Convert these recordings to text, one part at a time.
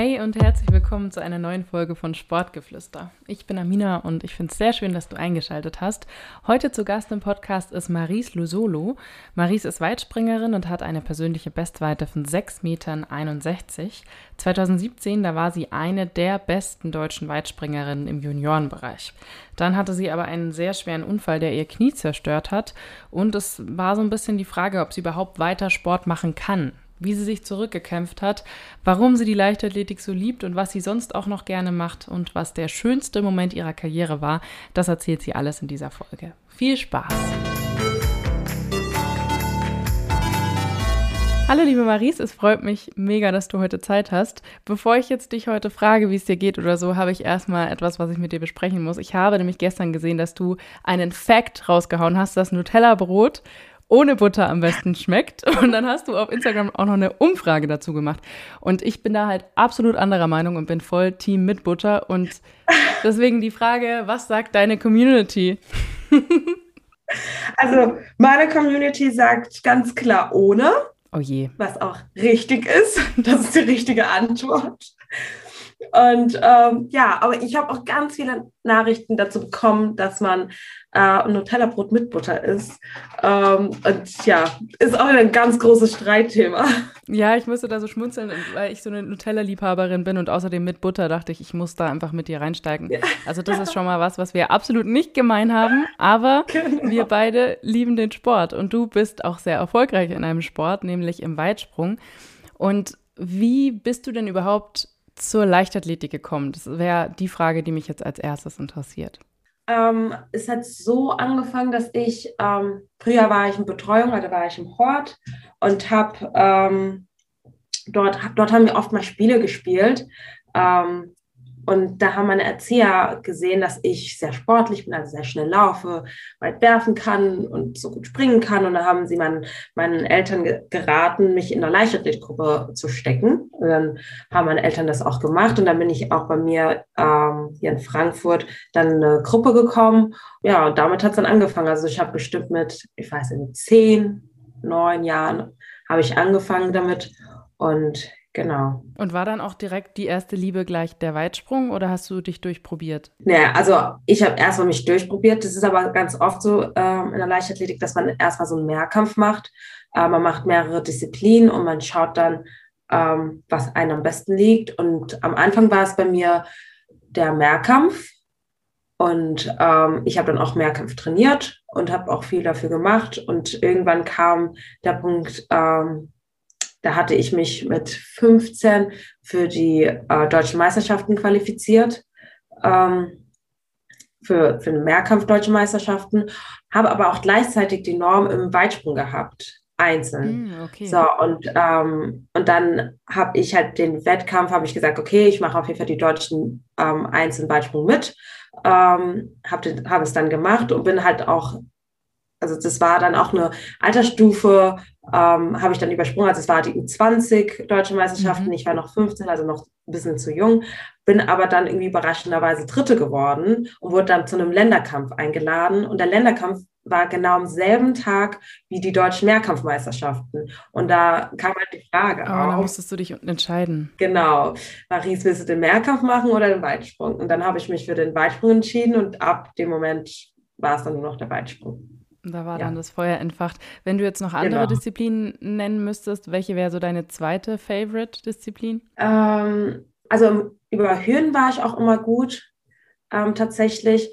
Hey und herzlich willkommen zu einer neuen Folge von Sportgeflüster. Ich bin Amina und ich finde es sehr schön, dass du eingeschaltet hast. Heute zu Gast im Podcast ist Maries Luzolo. Maries ist Weitspringerin und hat eine persönliche Bestweite von 6,61 Metern. 2017, da war sie eine der besten deutschen Weitspringerinnen im Juniorenbereich. Dann hatte sie aber einen sehr schweren Unfall, der ihr Knie zerstört hat. Und es war so ein bisschen die Frage, ob sie überhaupt weiter Sport machen kann. Wie sie sich zurückgekämpft hat, warum sie die Leichtathletik so liebt und was sie sonst auch noch gerne macht und was der schönste Moment ihrer Karriere war, das erzählt sie alles in dieser Folge. Viel Spaß! Hallo liebe Maries, es freut mich mega, dass du heute Zeit hast. Bevor ich jetzt dich heute frage, wie es dir geht oder so, habe ich erstmal etwas, was ich mit dir besprechen muss. Ich habe nämlich gestern gesehen, dass du einen Fact rausgehauen hast, das Nutella-Brot ohne Butter am besten schmeckt. Und dann hast du auf Instagram auch noch eine Umfrage dazu gemacht. Und ich bin da halt absolut anderer Meinung und bin voll Team mit Butter. Und deswegen die Frage, was sagt deine Community? Also meine Community sagt ganz klar ohne. Oh je. Was auch richtig ist. Das ist die richtige Antwort. Und aber ich habe auch ganz viele Nachrichten dazu bekommen, dass man ein Nutella-Brot mit Butter isst. Und ja, ist auch ein ganz großes Streitthema. Ja, ich musste da so schmunzeln, weil ich so eine Nutella-Liebhaberin bin und außerdem mit Butter dachte ich, ich muss da einfach mit dir reinsteigen. Ja. Also das ist schon mal was wir absolut nicht gemein haben, aber genau. Wir beide lieben den Sport. Und du bist auch sehr erfolgreich in einem Sport, nämlich im Weitsprung. Und wie bist du denn überhaupt zur Leichtathletik gekommen? Das wäre die Frage, die mich jetzt als erstes interessiert. Es hat so angefangen, dass ich, früher war ich in Betreuung, also war ich im Hort und habe dort haben wir oft mal Spiele gespielt. Und da haben meine Erzieher gesehen, dass ich sehr sportlich bin, also sehr schnell laufe, weit werfen kann und so gut springen kann. Und da haben sie meinen Eltern geraten, mich in der Leichtathletikgruppe zu stecken. Und dann haben meine Eltern das auch gemacht. Und dann bin ich auch bei mir hier in Frankfurt dann in eine Gruppe gekommen. Ja, und damit hat es dann angefangen. Also ich habe bestimmt mit, ich weiß nicht, 9 Jahren habe ich angefangen damit. Und genau. Und war dann auch direkt die erste Liebe gleich der Weitsprung oder hast du dich durchprobiert? Naja, also ich habe erstmal mich durchprobiert. Das ist aber ganz oft so in der Leichtathletik, dass man erstmal so einen Mehrkampf macht. Man macht mehrere Disziplinen und man schaut dann, was einem am besten liegt. Und am Anfang war es bei mir der Mehrkampf. Und ich habe dann auch Mehrkampf trainiert und habe auch viel dafür gemacht. Und irgendwann kam der Punkt, da hatte ich mich mit 15 für die deutschen Meisterschaften qualifiziert, für den Mehrkampf deutsche Meisterschaften, habe aber auch gleichzeitig die Norm im Weitsprung gehabt, einzeln. Okay. So, und dann habe ich halt den Wettkampf, habe ich gesagt, okay, ich mache auf jeden Fall die deutschen einzelnen Weitsprung mit, habe es dann gemacht und bin halt auch, also das war dann auch eine Altersstufe, habe ich dann übersprungen. Also es war die U20 Deutsche Meisterschaften. Ich war noch 15, also noch ein bisschen zu jung. Bin aber dann irgendwie überraschenderweise Dritte geworden und wurde dann zu einem Länderkampf eingeladen. Und der Länderkampf war genau am selben Tag wie die Deutschen Mehrkampfmeisterschaften. Und da kam halt die Frage auf. Da musstest du dich entscheiden. Genau. Maries, willst du den Mehrkampf machen oder den Weitsprung? Und dann habe ich mich für den Weitsprung entschieden und ab dem Moment war es dann nur noch der Weitsprung. Da war dann das Feuer entfacht. Wenn du jetzt noch andere Disziplinen nennen müsstest, welche wäre so deine zweite Favorite-Disziplin? Also über Hürden war ich auch immer gut, tatsächlich.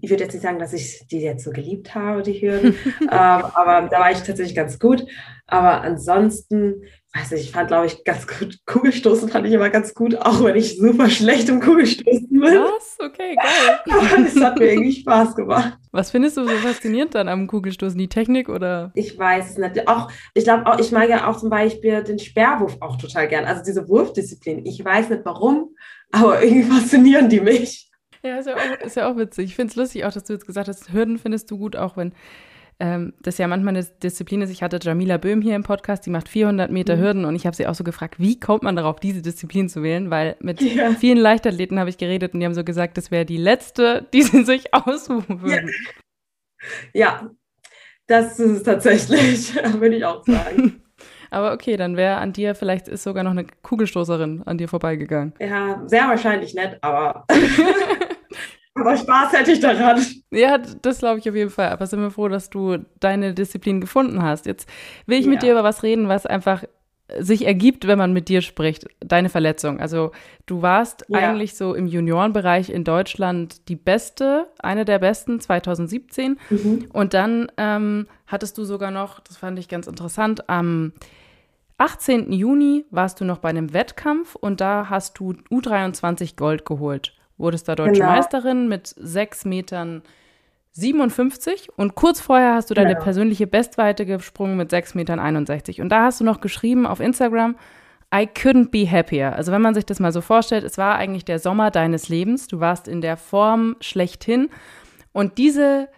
Ich würde jetzt nicht sagen, dass ich die jetzt so geliebt habe, die Hürden, aber da war ich tatsächlich ganz gut. Aber ansonsten, weiß nicht, ich fand, glaube ich, ganz gut, Kugelstoßen fand ich immer ganz gut, auch wenn ich super schlecht im Kugelstoßen bin. Was? Okay, geil. Aber es hat mir irgendwie Spaß gemacht. Was findest du so faszinierend dann am Kugelstoßen? Die Technik oder? Ich weiß es nicht. Auch, ich glaube, ich mag ja auch zum Beispiel den Sperrwurf auch total gern. Also diese Wurfdisziplin. Ich weiß nicht warum, aber irgendwie faszinieren die mich. Ja, ist ja auch witzig. Ich finde es lustig auch, dass du jetzt gesagt hast, Hürden findest du gut, auch wenn das ja manchmal eine Disziplin ist. Ich hatte Jamila Böhm hier im Podcast, die macht 400 Meter Hürden und ich habe sie auch so gefragt, wie kommt man darauf, diese Disziplin zu wählen? Weil mit vielen Leichtathleten habe ich geredet und die haben so gesagt, das wäre die letzte, die sie sich aussuchen würden. Ja, das ist es tatsächlich, würde ich auch sagen. Aber okay, dann wäre an dir, vielleicht ist sogar noch eine Kugelstoßerin an dir vorbeigegangen. Ja, sehr wahrscheinlich nicht, aber... Aber Spaß hätte ich daran. Ja, das glaube ich auf jeden Fall. Aber sind wir froh, dass du deine Disziplin gefunden hast. Jetzt will ich mit dir über was reden, was einfach sich ergibt, wenn man mit dir spricht. Deine Verletzung. Also du warst eigentlich so im Juniorenbereich in Deutschland die Beste, eine der Besten 2017. Mhm. Und dann hattest du sogar noch, das fand ich ganz interessant, am 18. Juni warst du noch bei einem Wettkampf und da hast du U23 Gold geholt. Wurdest da deutsche Meisterin mit 6,57 Metern. Und kurz vorher hast du deine persönliche Bestweite gesprungen mit 6,61 Metern. Und da hast du noch geschrieben auf Instagram, I couldn't be happier. Also wenn man sich das mal so vorstellt, es war eigentlich der Sommer deines Lebens. Du warst in der Form schlechthin. Und diese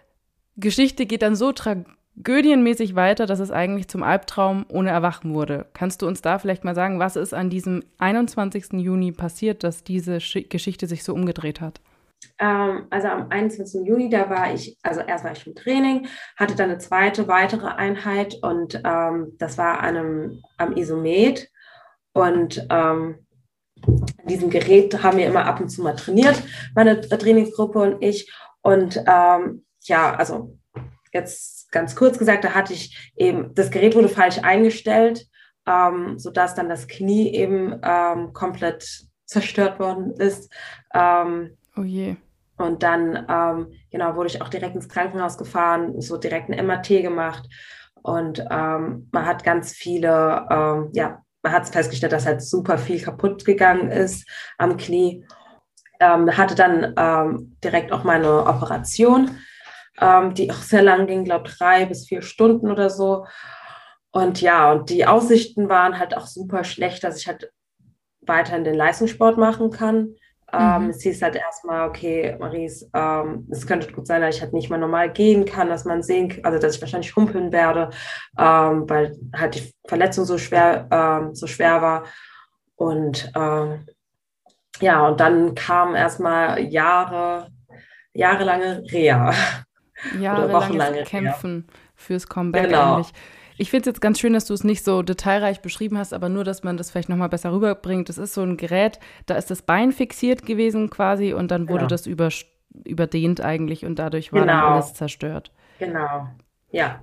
Geschichte geht dann so tragödienmäßig weiter, dass es eigentlich zum Albtraum ohne Erwachen wurde. Kannst du uns da vielleicht mal sagen, was ist an diesem 21. Juni passiert, dass diese Geschichte sich so umgedreht hat? Also am 21. Juni, da war ich, also erst war ich im Training, hatte dann eine weitere Einheit und das war am Isomet und an diesem Gerät haben wir immer ab und zu mal trainiert, meine Trainingsgruppe und ich und also jetzt ganz kurz gesagt, da hatte ich eben, das Gerät wurde falsch eingestellt, sodass dann das Knie eben komplett zerstört worden ist. Oh je. Und dann wurde ich auch direkt ins Krankenhaus gefahren, so direkt ein MRT gemacht und man hat ganz viele, man hat festgestellt, dass halt super viel kaputt gegangen ist am Knie. Hatte dann direkt auch meine Operation, die auch sehr lang ging, glaube 3 bis 4 Stunden oder so. Und ja, und die Aussichten waren halt auch super schlecht, dass ich halt weiterhin den Leistungssport machen kann. Es hieß halt erstmal, okay, Maries, es könnte gut sein, dass ich halt nicht mehr normal gehen kann, dass man sehen, also dass ich wahrscheinlich humpeln werde, weil halt die Verletzung so schwer war. Und und dann kam erstmal jahrelange Reha. Jahrelanges wochenlange Kämpfen fürs Comeback eigentlich. Ich finde es jetzt ganz schön, dass du es nicht so detailreich beschrieben hast, aber nur, dass man das vielleicht nochmal besser rüberbringt. Das ist so ein Gerät, da ist das Bein fixiert gewesen quasi und dann wurde das überdehnt eigentlich und dadurch war dann alles zerstört. Genau, ja.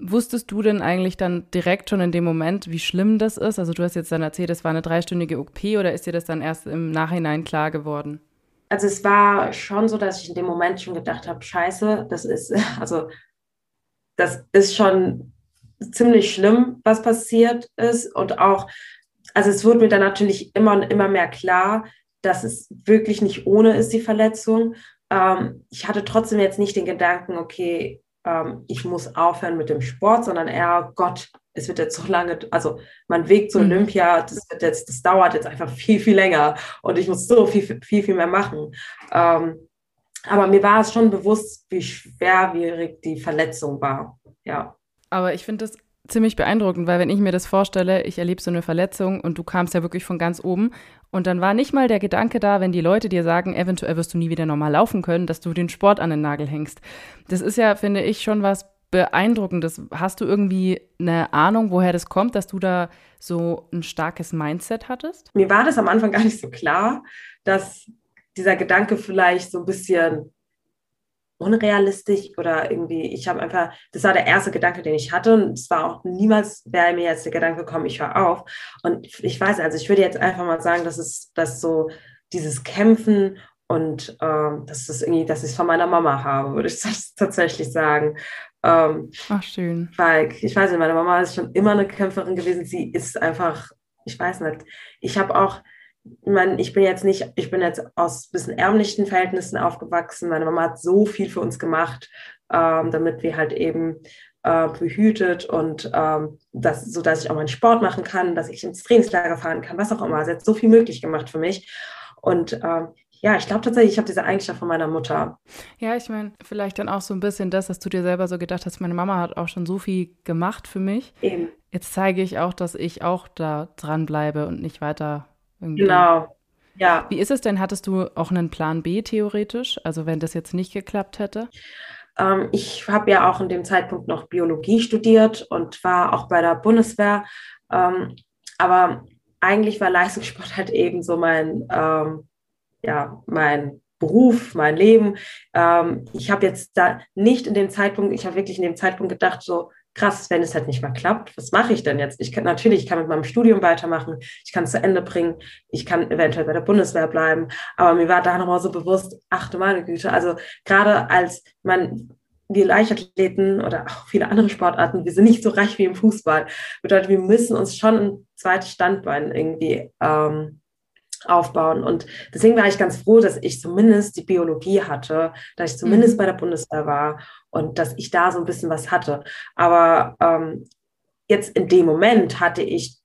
Wusstest du denn eigentlich dann direkt schon in dem Moment, wie schlimm das ist? Also du hast jetzt dann erzählt, es war eine 3-stündige OP oder ist dir das dann erst im Nachhinein klar geworden? Also es war schon so, dass ich in dem Moment schon gedacht habe, scheiße, das ist schon ziemlich schlimm, was passiert ist. Und auch, also es wurde mir dann natürlich immer und immer mehr klar, dass es wirklich nicht ohne ist, die Verletzung. Ich hatte trotzdem jetzt nicht den Gedanken, okay, ich muss aufhören mit dem Sport, sondern eher, Gott, es wird jetzt so lange, also mein Weg zu Olympia, das dauert jetzt einfach viel, viel länger und ich muss so viel, viel, viel mehr machen. Aber mir war es schon bewusst, wie schwerwiegend die Verletzung war, ja. Aber ich finde das ziemlich beeindruckend, weil wenn ich mir das vorstelle, ich erlebe so eine Verletzung und du kamst ja wirklich von ganz oben und dann war nicht mal der Gedanke da, wenn die Leute dir sagen, eventuell wirst du nie wieder normal laufen können, dass du den Sport an den Nagel hängst. Das ist ja, finde ich, schon was Beeindruckendes. Hast du irgendwie eine Ahnung, woher das kommt, dass du da so ein starkes Mindset hattest? Mir war das am Anfang gar nicht so klar, dass dieser Gedanke vielleicht so ein bisschen unrealistisch oder irgendwie, das war der erste Gedanke, den ich hatte und es war auch niemals, wäre mir jetzt der Gedanke gekommen, ich höre auf. Und ich weiß, also ich würde jetzt einfach mal sagen, dass so dieses Kämpfen und dass ich es von meiner Mama habe, würde ich tatsächlich sagen. Ach, schön. Weil, ich weiß nicht, meine Mama ist schon immer eine Kämpferin gewesen, sie ist einfach, ich weiß nicht, ich bin jetzt aus ein bisschen ärmlichen Verhältnissen aufgewachsen. Meine Mama hat so viel für uns gemacht, damit wir halt eben behütet und sodass ich auch meinen Sport machen kann, dass ich ins Trainingslager fahren kann, was auch immer. Sie hat so viel möglich gemacht für mich. Und ich glaube tatsächlich, ich habe diese Eigenschaft von meiner Mutter. Ja, ich meine, vielleicht dann auch so ein bisschen das, dass du dir selber so gedacht hast, meine Mama hat auch schon so viel gemacht für mich. Eben. Jetzt zeige ich auch, dass ich auch da dranbleibe und nicht weiter... Irgendwie. Genau, ja. Wie ist es denn? Hattest du auch einen Plan B theoretisch? Also wenn das jetzt nicht geklappt hätte? Ich habe ja auch in dem Zeitpunkt noch Biologie studiert und war auch bei der Bundeswehr Aber eigentlich war Leistungssport halt eben so mein Beruf, mein Leben. Ich habe jetzt da nicht in dem Zeitpunkt, ich habe wirklich in dem Zeitpunkt gedacht, so krass, wenn es halt nicht mal klappt, was mache ich denn jetzt? Ich kann mit meinem Studium weitermachen, ich kann es zu Ende bringen, ich kann eventuell bei der Bundeswehr bleiben, aber mir war da nochmal so bewusst, ach du meine Güte, also gerade als wir Leichtathleten oder auch viele andere Sportarten, wir sind nicht so reich wie im Fußball, bedeutet, wir müssen uns schon ein zweites Standbein irgendwie aufbauen. Und deswegen war ich ganz froh, dass ich zumindest die Biologie hatte, dass ich zumindest bei der Bundeswehr war und dass ich da so ein bisschen was hatte. Aber jetzt in dem Moment hatte ich,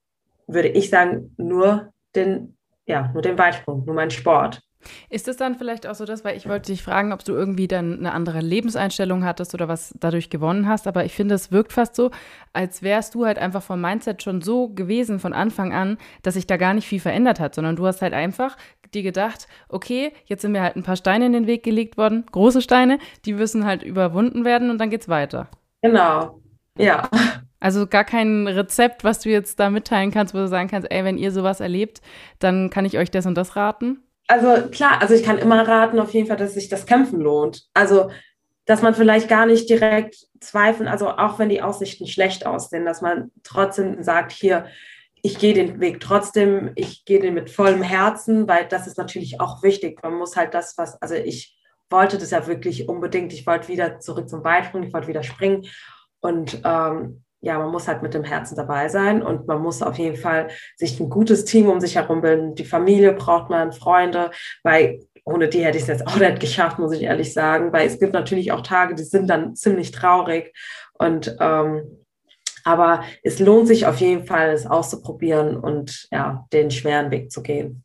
würde ich sagen, nur den Weitsprung, nur meinen Sport. Ist es dann vielleicht auch so das, weil ich wollte dich fragen, ob du irgendwie dann eine andere Lebenseinstellung hattest oder was dadurch gewonnen hast, aber ich finde, es wirkt fast so, als wärst du halt einfach vom Mindset schon so gewesen von Anfang an, dass sich da gar nicht viel verändert hat, sondern du hast halt einfach dir gedacht, okay, jetzt sind mir halt ein paar Steine in den Weg gelegt worden, große Steine, die müssen halt überwunden werden und dann geht's weiter. Genau, ja. Also gar kein Rezept, was du jetzt da mitteilen kannst, wo du sagen kannst, ey, wenn ihr sowas erlebt, dann kann ich euch das und das raten? Also klar, also ich kann immer raten auf jeden Fall, dass sich das Kämpfen lohnt. Also dass man vielleicht gar nicht direkt zweifeln, also auch wenn die Aussichten schlecht aussehen, dass man trotzdem sagt, hier, ich gehe den Weg trotzdem, ich gehe den mit vollem Herzen, weil das ist natürlich auch wichtig. Man muss halt das, also ich wollte das ja wirklich unbedingt, ich wollte wieder zurück zum Weitsprung, ich wollte wieder springen und man muss halt mit dem Herzen dabei sein und man muss auf jeden Fall sich ein gutes Team um sich herum bilden. Die Familie braucht man, Freunde, weil ohne die hätte ich es jetzt auch nicht geschafft, muss ich ehrlich sagen, weil es gibt natürlich auch Tage, die sind dann ziemlich traurig und aber es lohnt sich auf jeden Fall, es auszuprobieren und ja, den schweren Weg zu gehen.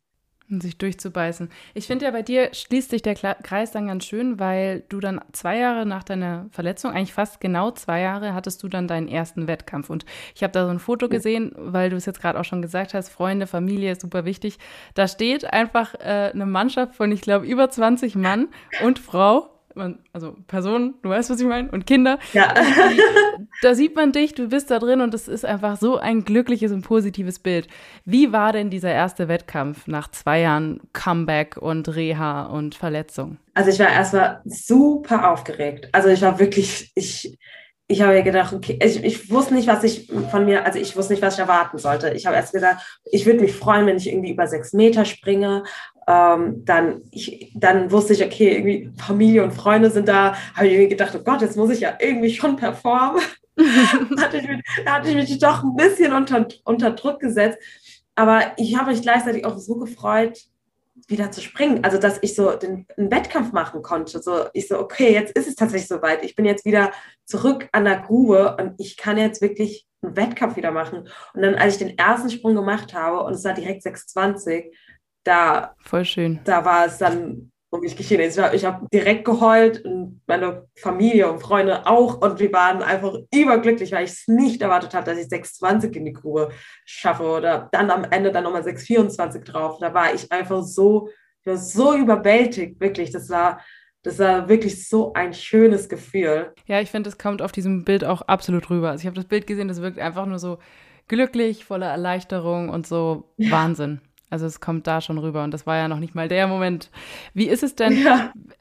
Und sich durchzubeißen. Ich finde ja, bei dir schließt sich der Kreis dann ganz schön, weil du dann 2 Jahre nach deiner Verletzung, eigentlich fast genau 2 Jahre, hattest du dann deinen ersten Wettkampf. Und ich habe da so ein Foto gesehen, weil du es jetzt gerade auch schon gesagt hast, Freunde, Familie ist super wichtig. Da steht einfach eine Mannschaft von, ich glaube, über 20 Mann und Frau, also Personen, du weißt, was ich meine, und Kinder. Ja. Da sieht man dich, du bist da drin und es ist einfach so ein glückliches und positives Bild. Wie war denn dieser erste Wettkampf nach 2 Jahren Comeback und Reha und Verletzung? Also ich war erstmal super aufgeregt. Also ich war wirklich, ich habe mir gedacht, okay, ich wusste nicht, ich wusste nicht, was ich erwarten sollte. Ich habe erst gesagt, ich würde mich freuen, wenn ich irgendwie über 6 Meter springe. Dann wusste ich, okay, irgendwie Familie und Freunde sind da. Habe ich mir gedacht, oh Gott, jetzt muss ich ja irgendwie schon performen. Da hatte ich mich doch ein bisschen unter Druck gesetzt. Aber ich habe mich gleichzeitig auch so gefreut, wieder zu springen. Also, dass ich so einen Wettkampf machen konnte. Okay, jetzt ist es tatsächlich soweit. Ich bin jetzt wieder zurück an der Grube und ich kann jetzt wirklich einen Wettkampf wieder machen. Und dann, als ich den ersten Sprung gemacht habe und es war direkt 6,20, voll schön. Da war es dann um mich geschehen. Ich habe direkt geheult und meine Familie und Freunde auch. Und wir waren einfach überglücklich, weil ich es nicht erwartet habe, dass ich 6,20 in die Grube schaffe oder dann am Ende dann nochmal 6,24 drauf. Da war ich einfach so überwältigt, wirklich. Das war wirklich so ein schönes Gefühl. Ja, ich finde, es kommt auf diesem Bild auch absolut rüber. Also ich habe das Bild gesehen, das wirkt einfach nur so glücklich, voller Erleichterung und so Wahnsinn. Also es kommt da schon rüber und das war ja noch nicht mal der Moment. Wie ist es denn,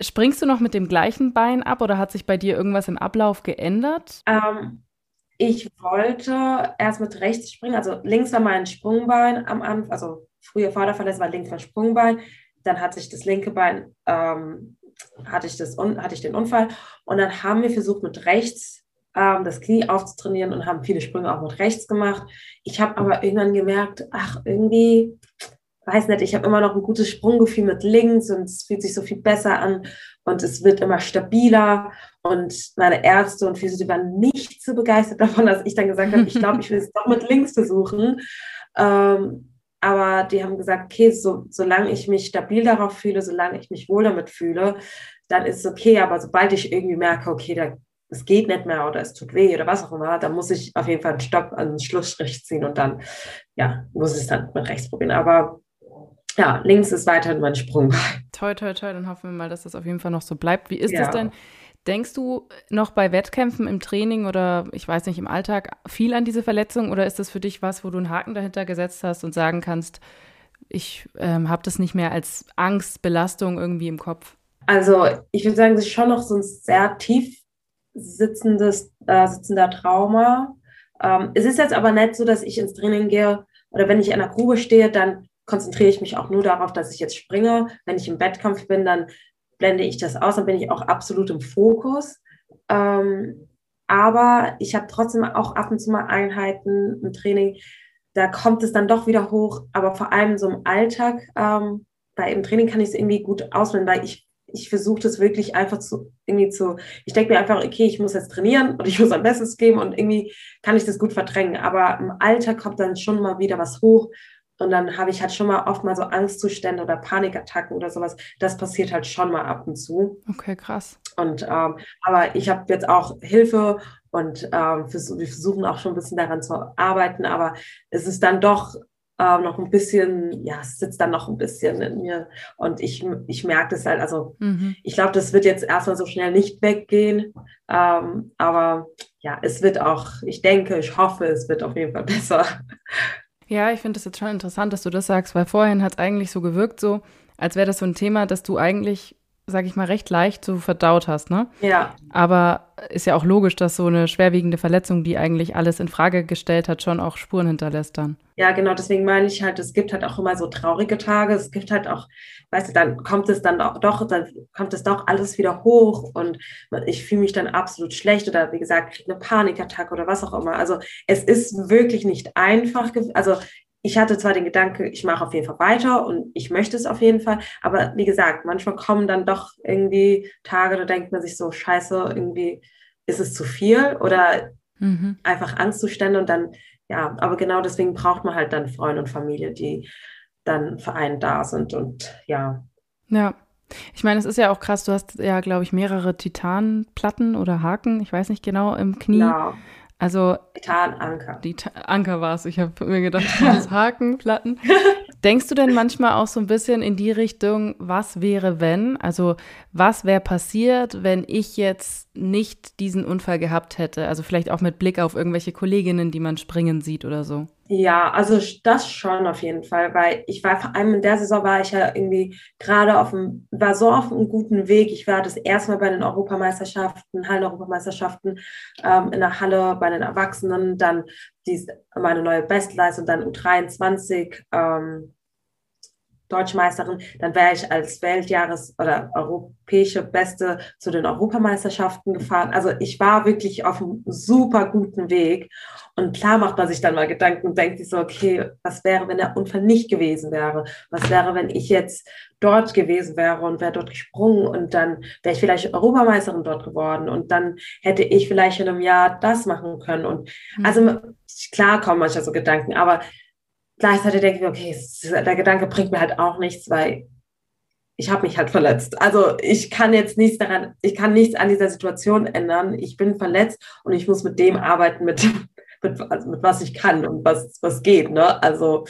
Springst du noch mit dem gleichen Bein ab oder hat sich bei dir irgendwas im Ablauf geändert? Ich wollte erst mit rechts springen, also links war mein Sprungbein am Anfang, also früher Vorderverletzung war links mein Sprungbein, dann hatte ich das linke Bein, hatte ich den Unfall und dann haben wir versucht mit rechts das Knie aufzutrainieren und haben viele Sprünge auch mit rechts gemacht. Ich habe aber irgendwann gemerkt, ich habe immer noch ein gutes Sprunggefühl mit links und es fühlt sich so viel besser an und es wird immer stabiler und meine Ärzte und Physio waren nicht so begeistert davon, dass ich dann gesagt habe, ich glaube, ich will es doch mit links versuchen. Aber die haben gesagt, okay, solange ich mich stabil darauf fühle, solange ich mich wohl damit fühle, dann ist es okay, aber sobald ich irgendwie merke, okay, es geht nicht mehr oder es tut weh oder was auch immer, da muss ich auf jeden Fall einen Stopp an den Schlussstrich ziehen und dann, muss ich es dann mit rechts probieren. Aber links ist weiterhin mein Sprungbein. Toi, toi, toi, dann hoffen wir mal, dass das auf jeden Fall noch so bleibt. Wie ist es denn Denkst du noch bei Wettkämpfen im Training oder, ich weiß nicht, im Alltag viel an diese Verletzung oder ist das für dich was, wo du einen Haken dahinter gesetzt hast und sagen kannst, ich habe das nicht mehr als Angst, Belastung irgendwie im Kopf? Also ich würde sagen, das ist schon noch so ein sehr tief sitzender Trauma. Es ist jetzt aber nicht so, dass ich ins Training gehe oder wenn ich in einer Grube stehe, dann konzentriere ich mich auch nur darauf, dass ich jetzt springe. Wenn ich im Wettkampf bin, dann blende ich das aus, dann bin ich auch absolut im Fokus. Aber ich habe trotzdem auch ab und zu mal Einheiten im Training, da kommt es dann doch wieder hoch, aber vor allem so im Alltag, im Training kann ich es irgendwie gut ausblenden, weil ich versuche das wirklich einfach ich denke mir einfach, okay, ich muss jetzt trainieren und ich muss am Bestes geben und irgendwie kann ich das gut verdrängen, aber im Alltag kommt dann schon mal wieder was hoch und dann habe ich halt schon mal oft mal so Angstzustände oder Panikattacken oder sowas, das passiert halt schon mal ab und zu. Okay, krass. Und aber ich habe jetzt auch Hilfe und wir versuchen auch schon ein bisschen daran zu arbeiten, aber es ist dann doch noch ein bisschen, ja, es sitzt dann noch ein bisschen in mir und ich merke das halt, also ich glaube, das wird jetzt erstmal so schnell nicht weggehen, aber ja, es wird auch, ich hoffe, es wird auf jeden Fall besser. Ja, ich finde das jetzt schon interessant, dass du das sagst, weil vorhin hat es eigentlich so gewirkt, so als wäre das so ein Thema, dass du eigentlich, sag ich mal, recht leicht so verdaut hast, ne? Ja. Aber ist ja auch logisch, dass so eine schwerwiegende Verletzung, die eigentlich alles in Frage gestellt hat, schon auch Spuren hinterlässt dann. Ja, genau, deswegen meine ich halt, es gibt halt auch immer so traurige Tage, es gibt halt auch, weißt du, dann kommt es doch alles wieder hoch und ich fühle mich dann absolut schlecht oder wie gesagt, kriege eine Panikattacke oder was auch immer. Also es ist wirklich nicht einfach, ich hatte zwar den Gedanken, ich mache auf jeden Fall weiter und ich möchte es auf jeden Fall, aber wie gesagt, manchmal kommen dann doch irgendwie Tage, da denkt man sich so, scheiße, irgendwie ist es zu viel oder einfach Angstzustände und dann, ja, aber genau deswegen braucht man halt dann Freunde und Familie, die dann für einen da sind und ja. Ja, ich meine, es ist ja auch krass, du hast ja, glaube ich, mehrere Titanplatten oder Haken, ich weiß nicht genau, im Knie. Ja. Also Titananker. Die Anker war es. Ich habe mir gedacht, das Hakenplatten. Denkst du denn manchmal auch so ein bisschen in die Richtung, was wäre wenn? Also was wäre passiert, wenn ich jetzt nicht diesen Unfall gehabt hätte? Also vielleicht auch mit Blick auf irgendwelche Kolleginnen, die man springen sieht oder so. Ja, also das schon auf jeden Fall, weil ich war vor allem in der Saison war ich ja irgendwie gerade war so auf einem guten Weg. Ich war das erste Mal bei den Europameisterschaften, Hallen-Europameisterschaften in der Halle bei den Erwachsenen, dann meine neue Bestleistung, dann U23 Deutschmeisterin, dann wäre ich als Weltjahres- oder europäische Beste zu den Europameisterschaften gefahren. Also ich war wirklich auf einem super guten Weg und klar macht man sich dann mal Gedanken und denkt sich so, okay, was wäre, wenn der Unfall nicht gewesen wäre? Was wäre, wenn ich jetzt dort gewesen wäre und wäre dort gesprungen und dann wäre ich vielleicht Europameisterin dort geworden und dann hätte ich vielleicht in einem Jahr das machen können. Und also klar kommen manchmal so Gedanken, aber gleichzeitig denke ich mir, okay, der Gedanke bringt mir halt auch nichts, weil ich habe mich halt verletzt. Also ich kann nichts an dieser Situation ändern. Ich bin verletzt und ich muss mit dem arbeiten, mit was ich kann und was geht, ne? Also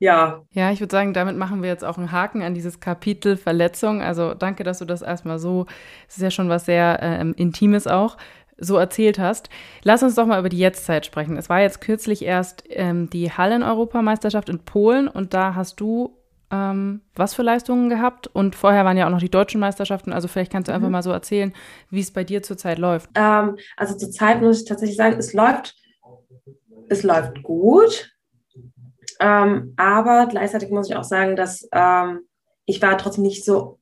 ja. Ja, ich würde sagen, damit machen wir jetzt auch einen Haken an dieses Kapitel Verletzung. Also danke, dass du das erstmal so, es ist ja schon was sehr Intimes auch, so erzählt hast. Lass uns doch mal über die Jetztzeit sprechen. Es war jetzt kürzlich erst die Hallen-Europameisterschaft in Polen und da hast du was für Leistungen gehabt und vorher waren ja auch noch die deutschen Meisterschaften, also vielleicht kannst du einfach mal so erzählen, wie es bei dir zurzeit läuft. Also zurzeit muss ich tatsächlich sagen, es läuft gut, aber gleichzeitig muss ich auch sagen, dass ich war trotzdem nicht so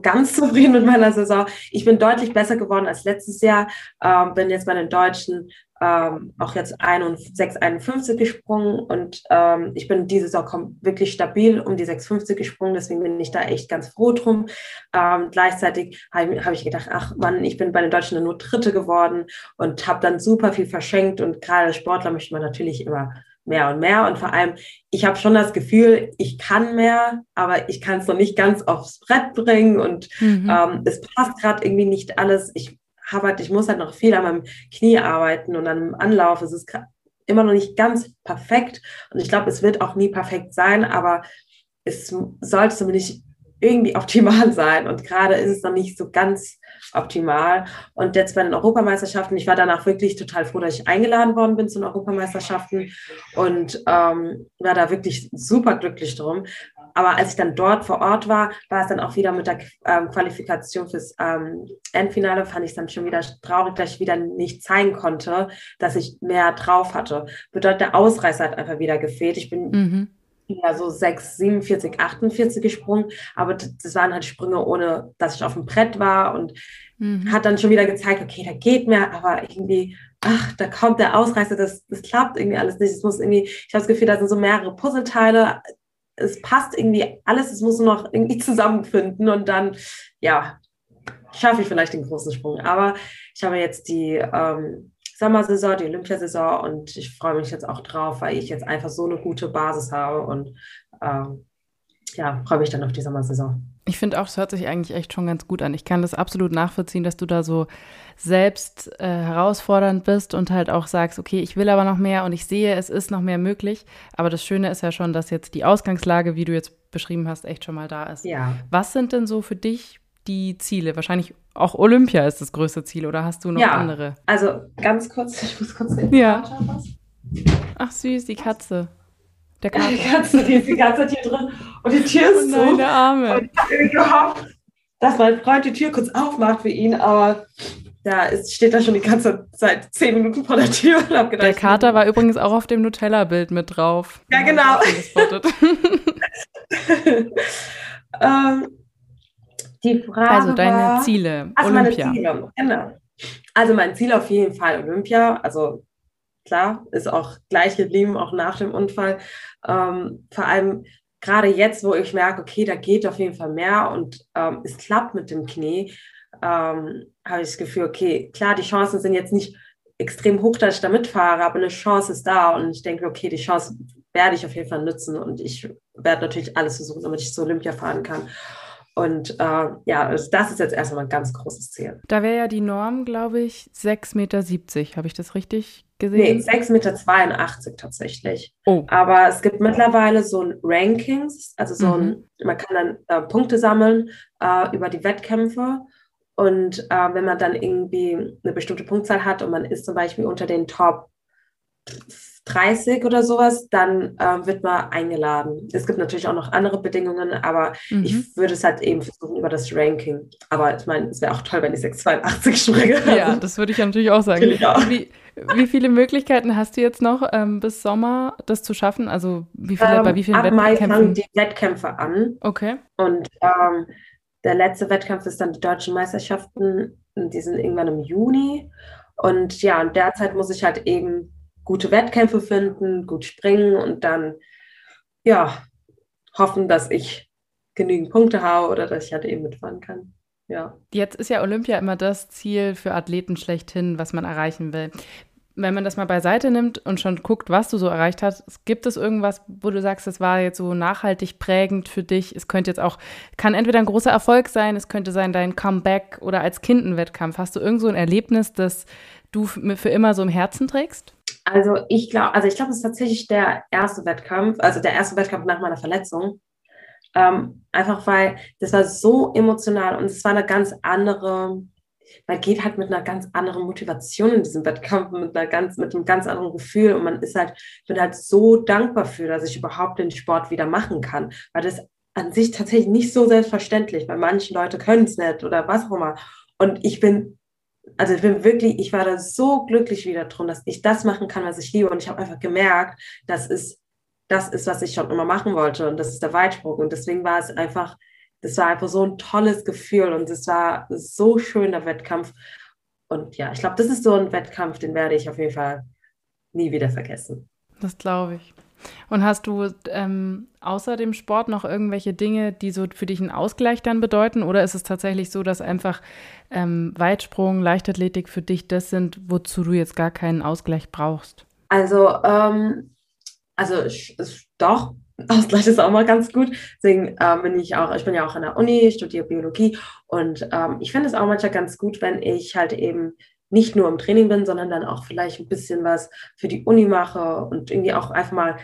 ganz zufrieden mit meiner Saison. Ich bin deutlich besser geworden als letztes Jahr, bin jetzt bei den Deutschen auch jetzt 6,51 gesprungen und ich bin diese Saison wirklich stabil um die 6,50 gesprungen, deswegen bin ich da echt ganz froh drum. Gleichzeitig habe ich gedacht, ach Mann, ich bin bei den Deutschen nur Dritte geworden und habe dann super viel verschenkt und gerade als Sportler möchte man natürlich immer mehr und vor allem, ich habe schon das Gefühl, ich kann mehr, aber ich kann es noch nicht ganz aufs Brett bringen und es passt gerade irgendwie nicht alles. Ich muss halt noch viel an meinem Knie arbeiten und an dem Anlauf. Es ist immer noch nicht ganz perfekt und ich glaube, es wird auch nie perfekt sein, aber es sollte zumindest irgendwie optimal sein. Und gerade ist es noch nicht so ganz optimal. Und jetzt bei den Europameisterschaften, ich war danach wirklich total froh, dass ich eingeladen worden bin zu den Europameisterschaften und war da wirklich super glücklich drum. Aber als ich dann dort vor Ort war, war es dann auch wieder mit der Qualifikation fürs Endfinale, fand ich es dann schon wieder traurig, dass ich wieder nicht zeigen konnte, dass ich mehr drauf hatte. Bedeutet, der Ausreißer hat einfach wieder gefehlt. Ich bin ja so 47, 48 gesprungen, aber das waren halt Sprünge, ohne dass ich auf dem Brett war und hat dann schon wieder gezeigt, okay, da geht mehr, aber irgendwie, ach, da kommt der Ausreißer, das klappt irgendwie alles nicht. Es muss irgendwie, ich habe das Gefühl, da sind so mehrere Puzzleteile, es passt irgendwie alles, es muss nur noch irgendwie zusammenfinden und dann, ja, schaffe ich vielleicht den großen Sprung. Aber ich habe jetzt die Sommersaison, die Olympiasaison und ich freue mich jetzt auch drauf, weil ich jetzt einfach so eine gute Basis habe und ja, freue mich dann auf die Sommersaison. Ich finde auch, es hört sich eigentlich echt schon ganz gut an. Ich kann das absolut nachvollziehen, dass du da so selbst herausfordernd bist und halt auch sagst, okay, ich will aber noch mehr und ich sehe, es ist noch mehr möglich. Aber das Schöne ist ja schon, dass jetzt die Ausgangslage, wie du jetzt beschrieben hast, echt schon mal da ist. Ja. Was sind denn so für dich die Ziele? Wahrscheinlich auch Olympia ist das größte Ziel oder hast du noch andere? Also ganz kurz, ich muss kurz den Kater was. Ach süß, die Katze. Der Kater. Die Katze, die ist die ganze Zeit hier drin und die Tür ist zu. Meine Arme. Und ich habe gehofft, dass mein Freund die Tür kurz aufmacht für ihn, aber da steht da schon die ganze Zeit 10 Minuten vor der Tür. Und hab gedacht, der Kater war übrigens auch auf dem Nutella-Bild mit drauf. Ja, genau. Die Frage also deine war, Ziele, also Olympia. Meine Ziele, genau. Also mein Ziel auf jeden Fall Olympia, also klar, ist auch gleich geblieben, auch nach dem Unfall. Vor allem gerade jetzt, wo ich merke, okay, da geht auf jeden Fall mehr und es klappt mit dem Knie, habe ich das Gefühl, okay, klar, die Chancen sind jetzt nicht extrem hoch, dass ich da mitfahre, aber eine Chance ist da und ich denke, okay, die Chance werde ich auf jeden Fall nutzen und ich werde natürlich alles versuchen, damit ich zu Olympia fahren kann. Und ja, das ist jetzt erstmal ein ganz großes Ziel. Da wäre ja die Norm, glaube ich, 6,70 Meter. Habe ich das richtig gesehen? Nee, 6,82 Meter tatsächlich. Oh. Aber es gibt mittlerweile so ein Rankings, also so ein, man kann dann Punkte sammeln über die Wettkämpfe. Und wenn man dann irgendwie eine bestimmte Punktzahl hat und man ist zum Beispiel unter den Top 30 oder sowas, dann wird man eingeladen. Es gibt natürlich auch noch andere Bedingungen, aber ich würde es halt eben versuchen über das Ranking. Aber ich meine, es wäre auch toll, wenn ich 6,82 springe. Ja, das würde ich natürlich auch sagen. Auch. Wie viele Möglichkeiten hast du jetzt noch bis Sommer, das zu schaffen? Also wie viele, bei wie vielen Wettkämpfen? Ab Mai fangen die Wettkämpfe an. Okay. Und der letzte Wettkampf ist dann die Deutschen Meisterschaften. Die sind irgendwann im Juni. Und ja, und derzeit muss ich halt eben gute Wettkämpfe finden, gut springen und dann, ja, hoffen, dass ich genügend Punkte habe oder dass ich halt eben mitfahren kann. Ja. Jetzt ist ja Olympia immer das Ziel für Athleten schlechthin, was man erreichen will. Wenn man das mal beiseite nimmt und schon guckt, was du so erreicht hast, gibt es irgendwas, wo du sagst, das war jetzt so nachhaltig prägend für dich? Es könnte jetzt auch, kann entweder ein großer Erfolg sein, es könnte sein dein Comeback oder als Kind ein Wettkampf. Hast du irgend so ein Erlebnis, das du für immer so im Herzen trägst? Also ich glaube, es ist tatsächlich der erste Wettkampf nach meiner Verletzung. Einfach weil das war so emotional und es war eine ganz andere, man geht halt mit einer ganz anderen Motivation in diesem Wettkampf, mit einem ganz anderen Gefühl und man ist halt, ich bin halt so dankbar für, dass ich überhaupt den Sport wieder machen kann, weil das an sich tatsächlich nicht so selbstverständlich, weil manche Leute können es nicht oder was auch immer. Und ich war da so glücklich wieder drum, dass ich das machen kann, was ich liebe. Und ich habe einfach gemerkt, das ist, was ich schon immer machen wollte. Und das ist der Weitsprung. Und deswegen war es einfach, das war einfach so ein tolles Gefühl. Und es war so schön, der Wettkampf. Und ja, ich glaube, das ist so ein Wettkampf, den werde ich auf jeden Fall nie wieder vergessen. Das glaube ich. Und hast du außer dem Sport noch irgendwelche Dinge, die so für dich einen Ausgleich dann bedeuten? Oder ist es tatsächlich so, dass einfach Weitsprung, Leichtathletik für dich das sind, wozu du jetzt gar keinen Ausgleich brauchst? Also doch, Ausgleich ist auch mal ganz gut. Deswegen bin ich auch an der Uni, studiere Biologie und ich finde es auch manchmal ganz gut, wenn ich halt eben nicht nur im Training bin, sondern dann auch vielleicht ein bisschen was für die Uni mache und irgendwie auch einfach mal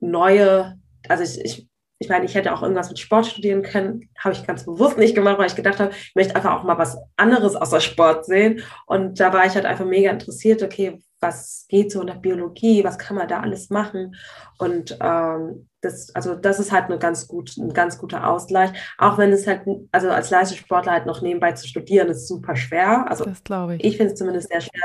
neue, also ich Ich meine, ich hätte auch irgendwas mit Sport studieren können, habe ich ganz bewusst nicht gemacht, weil ich gedacht habe, ich möchte einfach auch mal was anderes außer Sport sehen. Und da war ich halt einfach mega interessiert, okay, was geht so in der Biologie, was kann man da alles machen? Und das ist halt ein ganz guter Ausgleich. Auch wenn es halt, also als Leistungssportler halt noch nebenbei zu studieren, ist super schwer. Also das glaube ich. Ich finde es zumindest sehr schwer,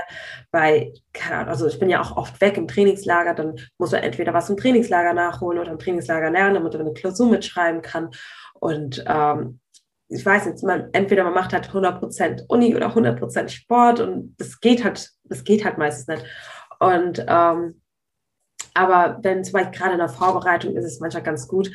weil, keine Ahnung, also ich bin ja auch oft weg im Trainingslager, dann muss man entweder was im Trainingslager nachholen oder im Trainingslager lernen, damit man eine Klausur mitschreiben kann. Und ich weiß nicht, entweder man macht halt 100% Uni oder 100% Sport und das geht halt meistens nicht. Und aber wenn zum Beispiel gerade in der Vorbereitung ist es manchmal ganz gut,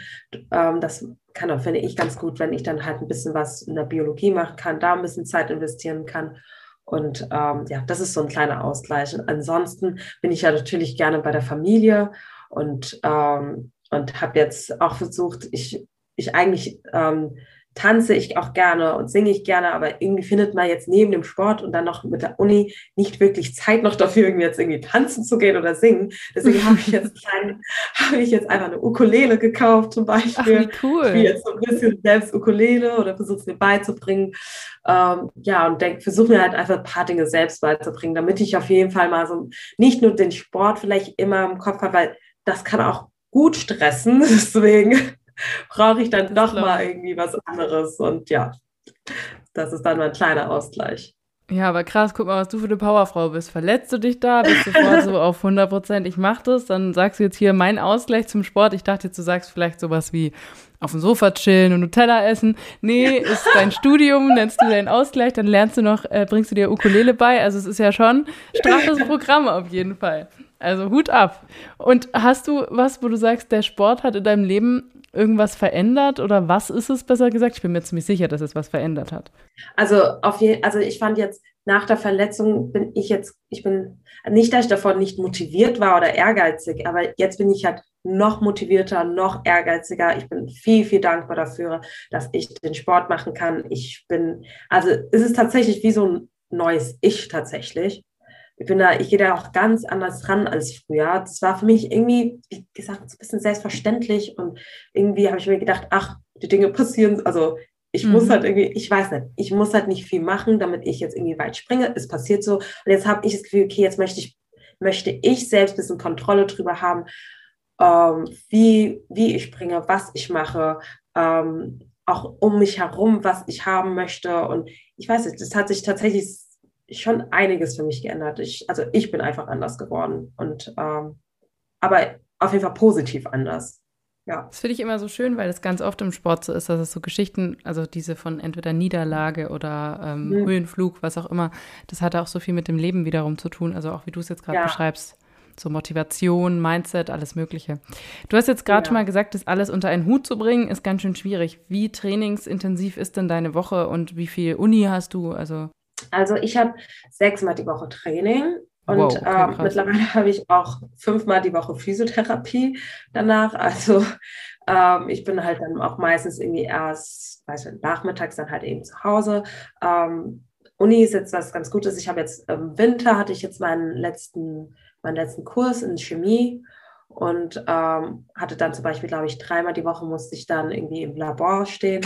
das kann auch, finde ich, ganz gut, wenn ich dann halt ein bisschen was in der Biologie machen kann, da ein bisschen Zeit investieren kann. Und das ist so ein kleiner Ausgleich. Und ansonsten bin ich ja natürlich gerne bei der Familie und habe jetzt auch versucht, ich eigentlich tanze ich auch gerne und singe ich gerne, aber irgendwie findet man jetzt neben dem Sport und dann noch mit der Uni nicht wirklich Zeit noch dafür, irgendwie tanzen zu gehen oder singen. Deswegen habe ich jetzt einfach eine Ukulele gekauft zum Beispiel. Ach, wie cool. Ich spiele jetzt so ein bisschen selbst Ukulele oder versuche es mir beizubringen. Und versuche mir halt einfach ein paar Dinge selbst beizubringen, damit ich auf jeden Fall mal so nicht nur den Sport vielleicht immer im Kopf habe, weil das kann auch gut stressen, deswegen brauche ich dann doch mal irgendwie was anderes. Und ja, das ist dann mein kleiner Ausgleich. Ja, aber krass, guck mal, was du für eine Powerfrau bist. Verletzt du dich da, bist sofort so auf 100%, ich mach das, dann sagst du jetzt hier mein Ausgleich zum Sport. Ich dachte jetzt, du sagst vielleicht sowas wie auf dem Sofa chillen und Nutella essen. Nee, ist dein Studium, nennst du deinen Ausgleich, dann lernst du noch, bringst du dir Ukulele bei. Also es ist ja schon straffes Programm auf jeden Fall. Also Hut ab. Und hast du was, wo du sagst, der Sport hat in deinem Leben irgendwas verändert, oder was ist es besser gesagt? Ich bin mir ziemlich sicher, dass es was verändert hat. Also ich fand jetzt nach der Verletzung bin ich nicht, dass ich davon nicht motiviert war oder ehrgeizig, aber jetzt bin ich halt noch motivierter, noch ehrgeiziger. Ich bin viel, viel dankbar dafür, dass ich den Sport machen kann. Es ist tatsächlich wie so ein neues Ich tatsächlich. Ich gehe da auch ganz anders ran als früher. Das war für mich irgendwie, wie gesagt, so ein bisschen selbstverständlich und irgendwie habe ich mir gedacht, ach, die Dinge passieren, also ich muss halt irgendwie, ich weiß nicht, ich muss halt nicht viel machen, damit ich jetzt irgendwie weit springe, es passiert so und jetzt habe ich das Gefühl, okay, jetzt möchte ich selbst ein bisschen Kontrolle drüber haben, wie ich springe, was ich mache, auch um mich herum, was ich haben möchte und ich weiß nicht, das hat sich tatsächlich schon einiges für mich geändert. Ich bin einfach anders geworden und aber auf jeden Fall positiv anders. Ja. Das finde ich immer so schön, weil das ganz oft im Sport so ist, dass es so Geschichten, also diese von entweder Niederlage oder Höhenflug, was auch immer, das hat auch so viel mit dem Leben wiederum zu tun, also auch wie du es jetzt gerade beschreibst. So Motivation, Mindset, alles Mögliche. Du hast jetzt gerade schon mal gesagt, das alles unter einen Hut zu bringen, ist ganz schön schwierig. Wie trainingsintensiv ist denn deine Woche und wie viel Uni hast du? Also ich habe 6-mal die Woche Training und wow, okay, mittlerweile habe ich auch 5-mal die Woche Physiotherapie danach. Also ich bin halt dann auch meistens irgendwie erst, nachmittags dann halt eben zu Hause. Uni ist jetzt was ganz Gutes. Ich habe jetzt im Winter hatte ich jetzt meinen letzten Kurs in Chemie und hatte dann zum Beispiel, glaube ich, 3-mal die Woche musste ich dann irgendwie im Labor stehen.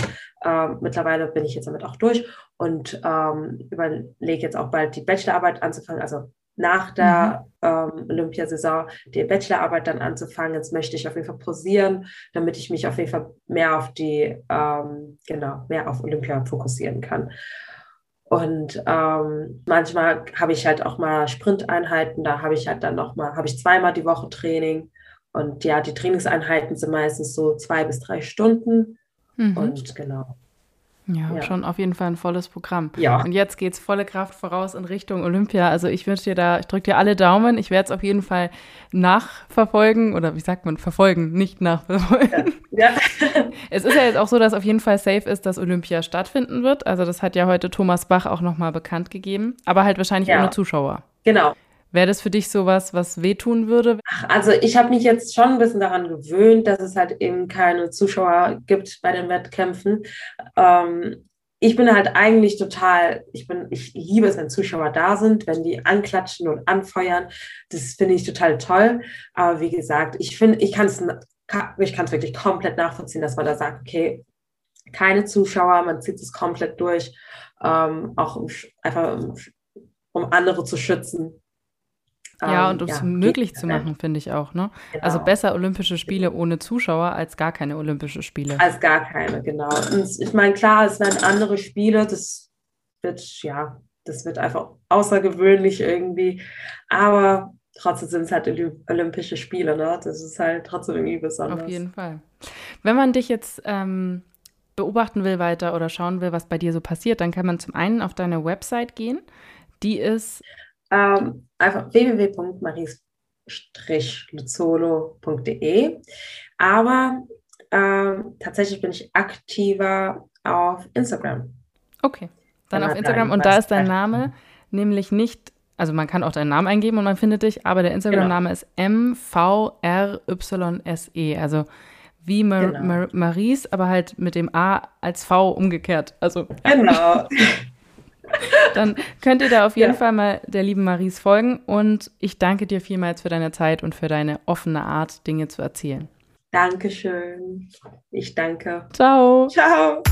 Mittlerweile bin ich jetzt damit auch durch und überlege jetzt auch bald die Bachelorarbeit anzufangen, also nach der Olympiasaison die Bachelorarbeit dann anzufangen. Jetzt möchte ich auf jeden Fall pausieren, damit ich mich auf jeden Fall mehr auf Olympia fokussieren kann. Und manchmal habe ich halt auch mal Sprinteinheiten, da habe ich halt dann habe ich 2-mal die Woche Training. Und ja, die Trainingseinheiten sind meistens so 2 bis 3 Stunden. Mhm. Und genau. Ja, schon auf jeden Fall ein volles Programm. Ja. Und jetzt geht's volle Kraft voraus in Richtung Olympia. Also ich wünsche dir ich drücke dir alle Daumen. Ich werde es auf jeden Fall nachverfolgen oder wie sagt man, verfolgen, nicht nachverfolgen. Ja. Ja. Es ist ja jetzt auch so, dass auf jeden Fall safe ist, dass Olympia stattfinden wird. Also das hat ja heute Thomas Bach auch nochmal bekannt gegeben, aber halt wahrscheinlich ohne Zuschauer. Genau. Wäre das für dich sowas, was wehtun würde? Also ich habe mich jetzt schon ein bisschen daran gewöhnt, dass es halt eben keine Zuschauer gibt bei den Wettkämpfen. Ich bin halt eigentlich ich liebe es, wenn Zuschauer da sind, wenn die anklatschen und anfeuern. Das finde ich total toll. Aber wie gesagt, ich kann es ich kann es wirklich komplett nachvollziehen, dass man da sagt, okay, keine Zuschauer, man zieht es komplett durch, auch um andere zu schützen. Ja, und um es möglich zu machen, finde ich auch. Ne? Genau. Also besser Olympische Spiele ohne Zuschauer als gar keine Olympischen Spiele. Als gar keine, genau. Und ich meine, klar, es werden andere Spiele, das wird einfach außergewöhnlich irgendwie, aber trotzdem sind es halt Olympische Spiele, ne? Das ist halt trotzdem irgendwie besonders. Auf jeden Fall. Wenn man dich jetzt beobachten will weiter oder schauen will, was bei dir so passiert, dann kann man zum einen auf deine Website gehen, die ist... einfach www.maries-luzolo.de. Aber tatsächlich bin ich aktiver auf Instagram. Okay, dann auf Instagram. Und da ist dein Name nämlich nicht, also man kann auch deinen Namen eingeben und man findet dich, aber der Instagram-Name ist MVRYSE, also wie Maries, aber halt mit dem A als V umgekehrt. Also ja. Genau. Dann könnt ihr da auf jeden Fall mal der lieben Maries folgen und ich danke dir vielmals für deine Zeit und für deine offene Art, Dinge zu erzählen. Dankeschön. Ich danke. Ciao. Ciao.